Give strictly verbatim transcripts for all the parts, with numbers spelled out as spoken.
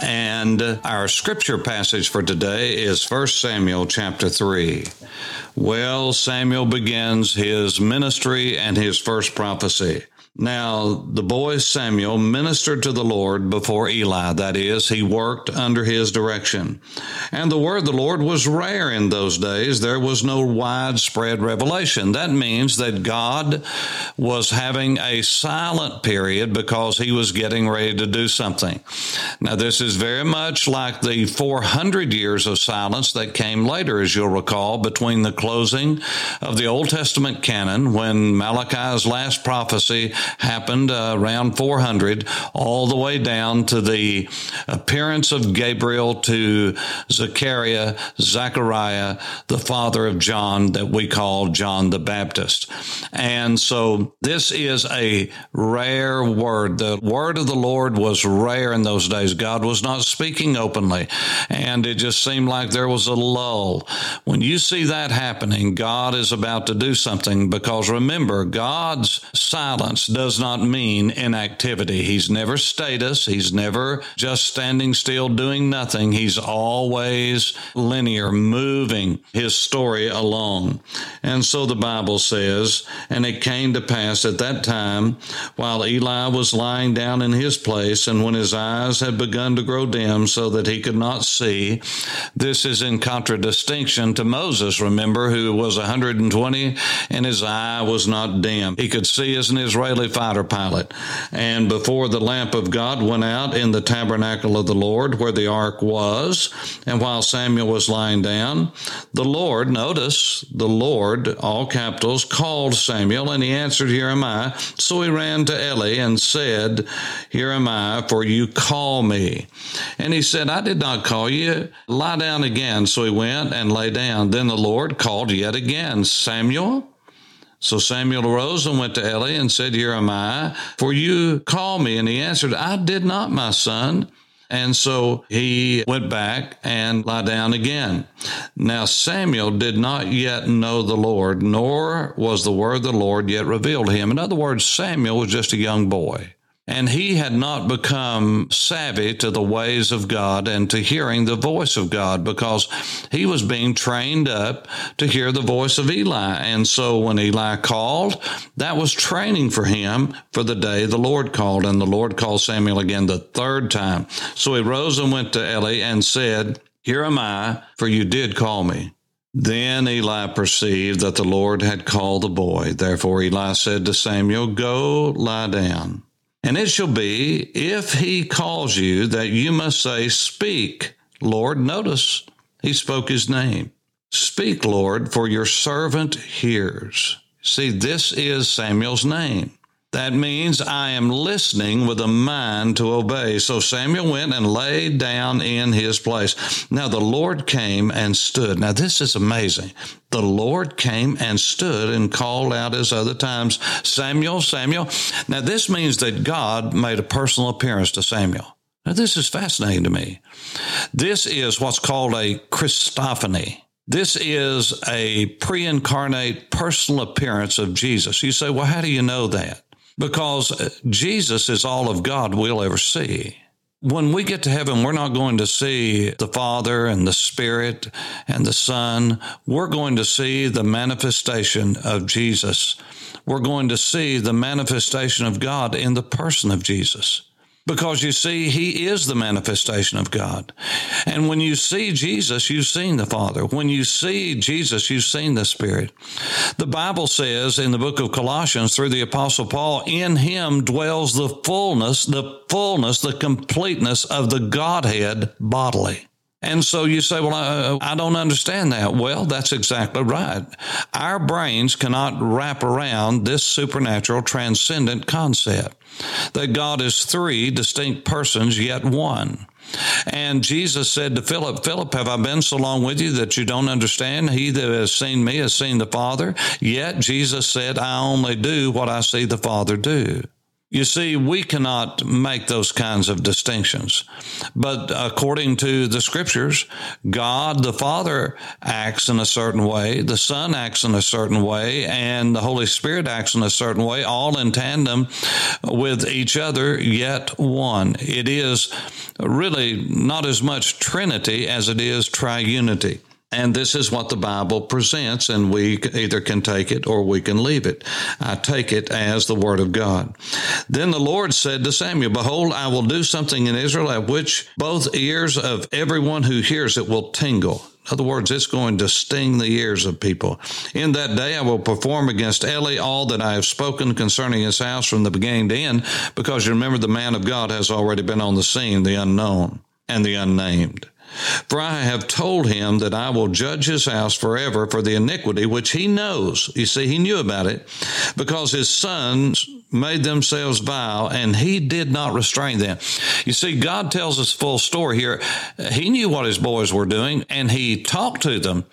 and our scripture passage for today is First Samuel chapter three. Well, Samuel begins his ministry and his first prophecy. Now, the boy Samuel ministered to the Lord before Eli, that is, he worked under his direction. And the word of the Lord was rare in those days. There was no widespread revelation. That means that God was having a silent period because he was getting ready to do something. Now, this is very much like the four hundred years of silence that came later, as you'll recall, between the closing of the Old Testament canon when Malachi's last prophecy happened uh, around four hundred, all the way down to the appearance of Gabriel to Zechariah, Zechariah, the father of John that we call John the Baptist. And so this is a rare word. The word of the Lord was rare in those days. God was not speaking openly, and it just seemed like there was a lull. When you see that happening, God is about to do something, because remember, God's silence does not mean inactivity. He's never status. He's never just standing still doing nothing. He's always linear, moving his story along. And so the Bible says, and it came to pass at that time, while Eli was lying down in his place, and when his eyes had begun to grow dim so that he could not see. This is in contradistinction to Moses, remember, who was one hundred twenty, and his eye was not dim. He could see as an Israelite fighter pilot. And before the lamp of God went out in the tabernacle of the Lord where the ark was, and while Samuel was lying down, the Lord, notice, the Lord, all capitals, called Samuel, and he answered, "Here am I." So he ran to Eli and said, "Here am I, for you call me." And he said, "I did not call you. Lie down again." So he went and lay down. Then the Lord called yet again, "Samuel." So Samuel arose and went to Eli and said, "Here am I, for you call me." And he answered, "I did not, my son." And so he went back and lay down again. Now Samuel did not yet know the Lord, nor was the word of the Lord yet revealed to him. In other words, Samuel was just a young boy, and he had not become savvy to the ways of God and to hearing the voice of God, because he was being trained up to hear the voice of Eli. And so when Eli called, that was training for him for the day the Lord called. And the Lord called Samuel again the third time. So he rose and went to Eli and said, "Here am I, for you did call me." Then Eli perceived that the Lord had called the boy. Therefore Eli said to Samuel, "Go lie down. And it shall be, if he calls you, that you must say, 'Speak, Lord.'" Notice, he spoke his name. "Speak, Lord, for your servant hears." See, this is Samuel's name. That means I am listening with a mind to obey. So Samuel went and lay down in his place. Now the Lord came and stood. Now this is amazing. The Lord came and stood and called out as other times, "Samuel, Samuel." Now this means that God made a personal appearance to Samuel. Now this is fascinating to me. This is what's called a Christophany. This is a pre-incarnate personal appearance of Jesus. You say, "Well, how do you know that?" Because Jesus is all of God we'll ever see. When we get to heaven, we're not going to see the Father and the Spirit and the Son. We're going to see the manifestation of Jesus. We're going to see the manifestation of God in the person of Jesus. Because you see, he is the manifestation of God. And when you see Jesus, you've seen the Father. When you see Jesus, you've seen the Spirit. The Bible says in the book of Colossians, through the Apostle Paul, in him dwells the fullness, the fullness, the completeness of the Godhead bodily. And so you say, well, I, I don't understand that. Well, that's exactly right. Our brains cannot wrap around this supernatural, transcendent concept that God is three distinct persons, yet one. And Jesus said to Philip, Philip, have I been so long with you that you don't understand? He that has seen me has seen the Father. Yet Jesus said, I only do what I see the Father do. You see, we cannot make those kinds of distinctions. But according to the Scriptures, God the Father acts in a certain way, the Son acts in a certain way, and the Holy Spirit acts in a certain way, all in tandem with each other, yet one. It is really not as much Trinity as it is triunity. And this is what the Bible presents, and we either can take it or we can leave it. I take it as the Word of God. Then the Lord said to Samuel, Behold, I will do something in Israel at which both ears of everyone who hears it will tingle. In other words, it's going to sting the ears of people. In that day I will perform against Eli all that I have spoken concerning his house from the beginning to end, because you remember the man of God has already been on the scene, the unknown and the unnamed. For I have told him that I will judge his house forever for the iniquity which he knows. You see, he knew about it because his sons made themselves vile and he did not restrain them. You see, God tells us the full story here. He knew what his boys were doing and he talked to them,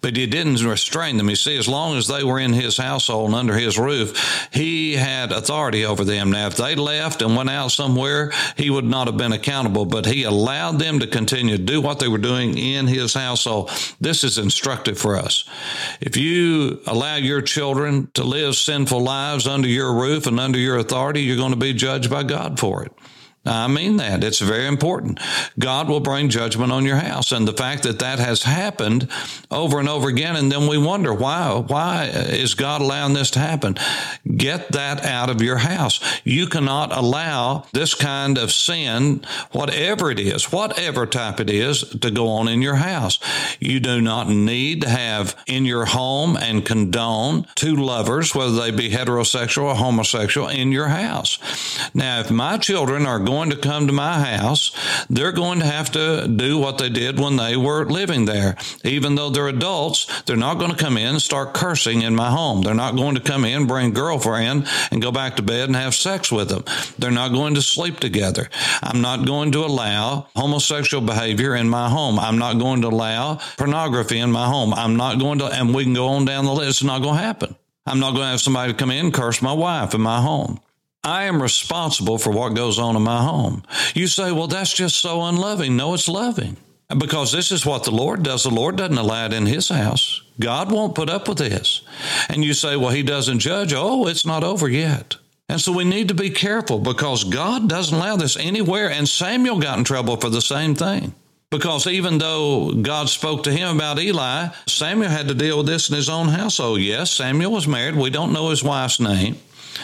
but he didn't restrain them. You see, as long as they were in his household and under his roof, he had authority over them. Now, if they left and went out somewhere, he would not have been accountable, but he allowed them to continue to do what they were doing in his household. This is instructive for us. If you allow your children to live sinful lives under your roof and under your authority, you're going to be judged by God for it. I mean that. It's very important. God will bring judgment on your house. And the fact that that has happened over and over again, and then we wonder, why, why is God allowing this to happen? Get that out of your house. You cannot allow this kind of sin, whatever it is, whatever type it is, to go on in your house. You do not need to have in your home and condone two lovers, whether they be heterosexual or homosexual, in your house. Now, if my children are going going to come to my house, they're going to have to do what they did when they were living there. Even though they're adults, they're not going to come in and start cursing in my home. They're not going to come in, bring girlfriend, and go back to bed and have sex with them. They're not going to sleep together. I'm not going to allow homosexual behavior in my home. I'm not going to allow pornography in my home. I'm not going to, and we can go on down the list. It's not going to happen. I'm not going to have somebody come in and curse my wife in my home. I am responsible for what goes on in my home. You say, well, that's just so unloving. No, it's loving. Because this is what the Lord does. The Lord doesn't allow it in his house. God won't put up with this. And you say, well, he doesn't judge. Oh, it's not over yet. And so we need to be careful because God doesn't allow this anywhere. And Samuel got in trouble for the same thing. Because even though God spoke to him about Eli, Samuel had to deal with this in his own household. Yes, Samuel was married. We don't know his wife's name.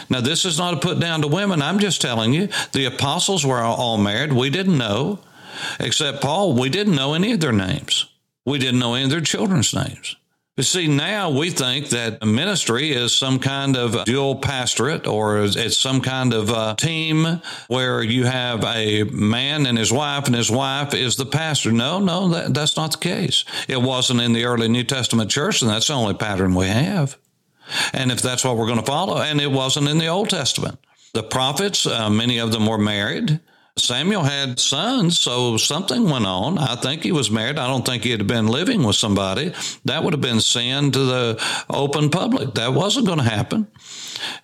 Now, this is not a put down to women. I'm just telling you, the apostles were all married. We didn't know, except Paul, we didn't know any of their names. We didn't know any of their children's names. You see, now we think that ministry is some kind of dual pastorate or it's some kind of a team where you have a man and his wife and his wife is the pastor. No, no, that, that's not the case. It wasn't in the early New Testament church, and that's the only pattern we have. And if that's what we're going to follow, and it wasn't in the Old Testament. The prophets, uh, many of them were married. Samuel had sons, so something went on. I think he was married. I don't think he had been living with somebody. That would have been sin to the open public. That wasn't going to happen.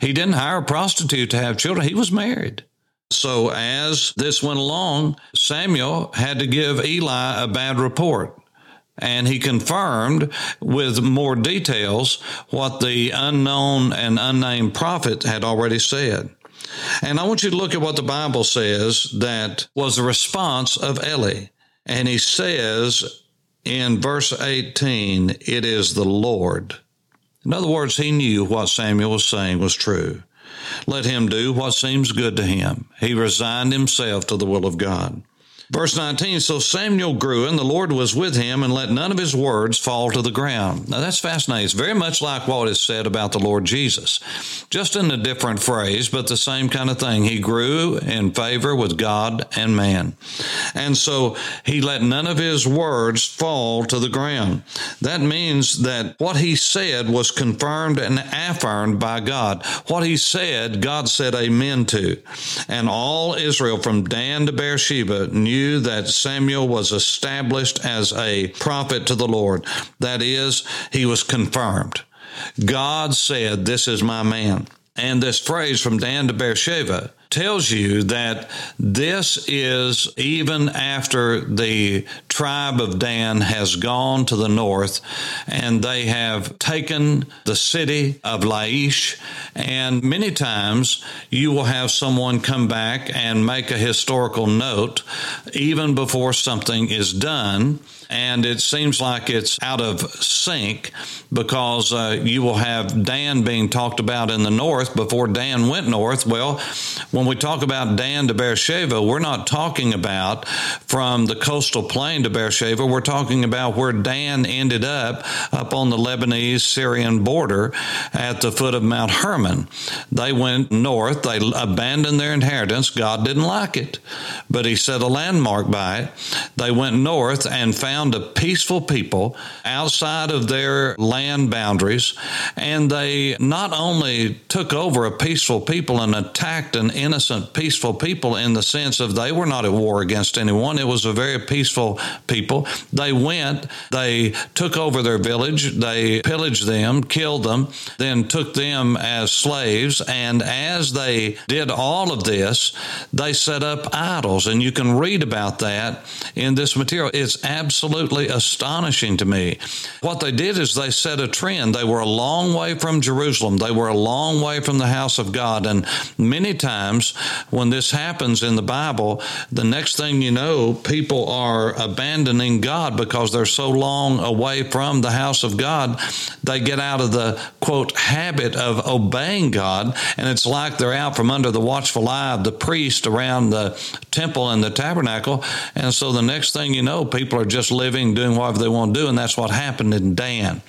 He didn't hire a prostitute to have children. He was married. So as this went along, Samuel had to give Eli a bad report. And he confirmed with more details what the unknown and unnamed prophet had already said. And I want you to look at what the Bible says that was the response of Eli. And he says in verse eighteen, it is the Lord. In other words, he knew what Samuel was saying was true. Let him do what seems good to him. He resigned himself to the will of God. Verse nineteen, so Samuel grew, and the Lord was with him, and let none of his words fall to the ground. Now, that's fascinating. It's very much like what is said about the Lord Jesus, just in a different phrase, but the same kind of thing. He grew in favor with God and man. And so he let none of his words fall to the ground. That means that what he said was confirmed and affirmed by God. What he said, God said amen to. And all Israel from Dan to Beersheba knew that Samuel was established as a prophet to the Lord. That is, he was confirmed. God said, this is my man. And this phrase from Dan to Beersheba tells you that this is even after the tribe of Dan has gone to the north and they have taken the city of Laish. And many times you will have someone come back and make a historical note even before something is done. And it seems like it's out of sync because uh, you will have Dan being talked about in the north before Dan went north. Well, when we talk about Dan to Beersheba, we're not talking about from the coastal plain to Beersheba. We're talking about where Dan ended up, up on the Lebanese-Syrian border at the foot of Mount Hermon. They went north. They abandoned their inheritance. God didn't like it, but he set a landmark by it. They went north and found a peaceful people outside of their land boundaries, and they not only took over a peaceful people and attacked an innocent peaceful people in the sense of they were not at war against anyone. It was a very peaceful people. They went, they took over their village, they pillaged them, killed them, then took them as slaves, and as they did all of this, they set up idols, and you can read about that in this material. It's absolutely Absolutely astonishing to me. What they did is they set a trend. They were a long way from Jerusalem. They were a long way from the house of God. And many times when this happens in the Bible, the next thing you know, people are abandoning God because they're so long away from the house of God. They get out of the, quote, habit of obeying God. And it's like they're out from under the watchful eye of the priest around the temple and the tabernacle. And so the next thing you know, people are just living. living, doing whatever they want to do, and that's what happened in Dan.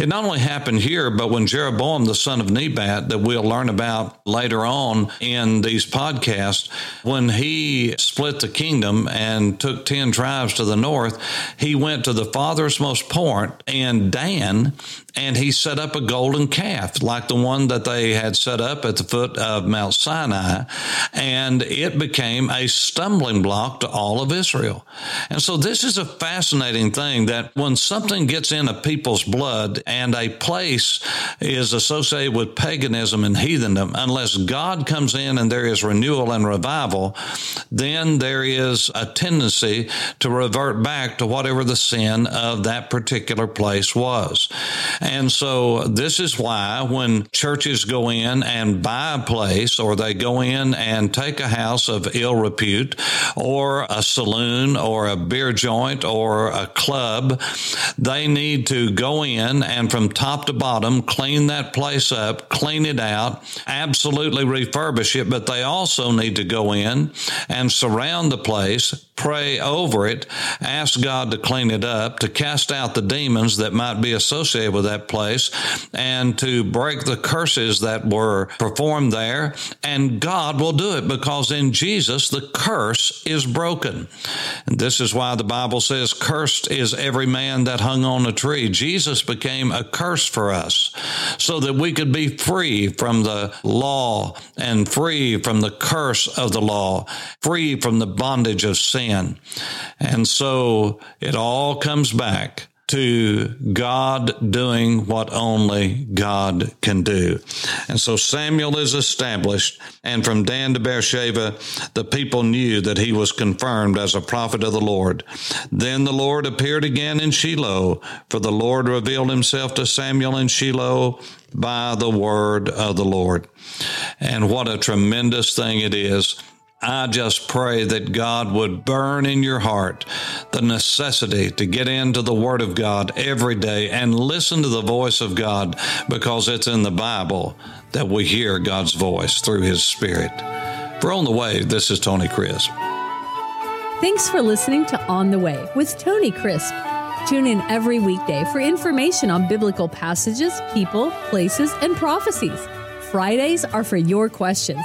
It not only happened here, but when Jeroboam, the son of Nebat, that we'll learn about later on in these podcasts, when he split the kingdom and took ten tribes to the north, he went to the farthest most point in Dan, and he set up a golden calf like the one that they had set up at the foot of Mount Sinai, and it became a stumbling block to all of Israel. And so this is a fascinating thing that when something gets in a people's blood and a place is associated with paganism and heathendom, unless God comes in and there is renewal and revival, then there is a tendency to revert back to whatever the sin of that particular place was. And so this is why when churches go in and buy a place, or they go in and take a house of ill repute, or a saloon, or a beer joint, or a club, they need to go in and from top to bottom clean that place up, clean it out, absolutely refurbish it, but they also need to go in and surround the place, pray over it, ask God to clean it up, to cast out the demons that might be associated with that place, and to break the curses that were performed there. And God will do it because in Jesus, the curse is broken. And this is why the Bible says, cursed is every man that hung on a tree. Jesus became a curse for us so that we could be free from the law and free from the curse of the law, free from the bondage of sin. And so it all comes back to God doing what only God can do. And so Samuel is established, and from Dan to Beersheba, the people knew that he was confirmed as a prophet of the Lord. Then the Lord appeared again in Shiloh, for the Lord revealed himself to Samuel in Shiloh by the word of the Lord. And what a tremendous thing it is. I just pray that God would burn in your heart the necessity to get into the Word of God every day and listen to the voice of God, because it's in the Bible that we hear God's voice through His Spirit. For On The Way, this is Tony Crisp. Thanks for listening to On The Way with Tony Crisp. Tune in every weekday for information on biblical passages, people, places, and prophecies. Fridays are for your questions.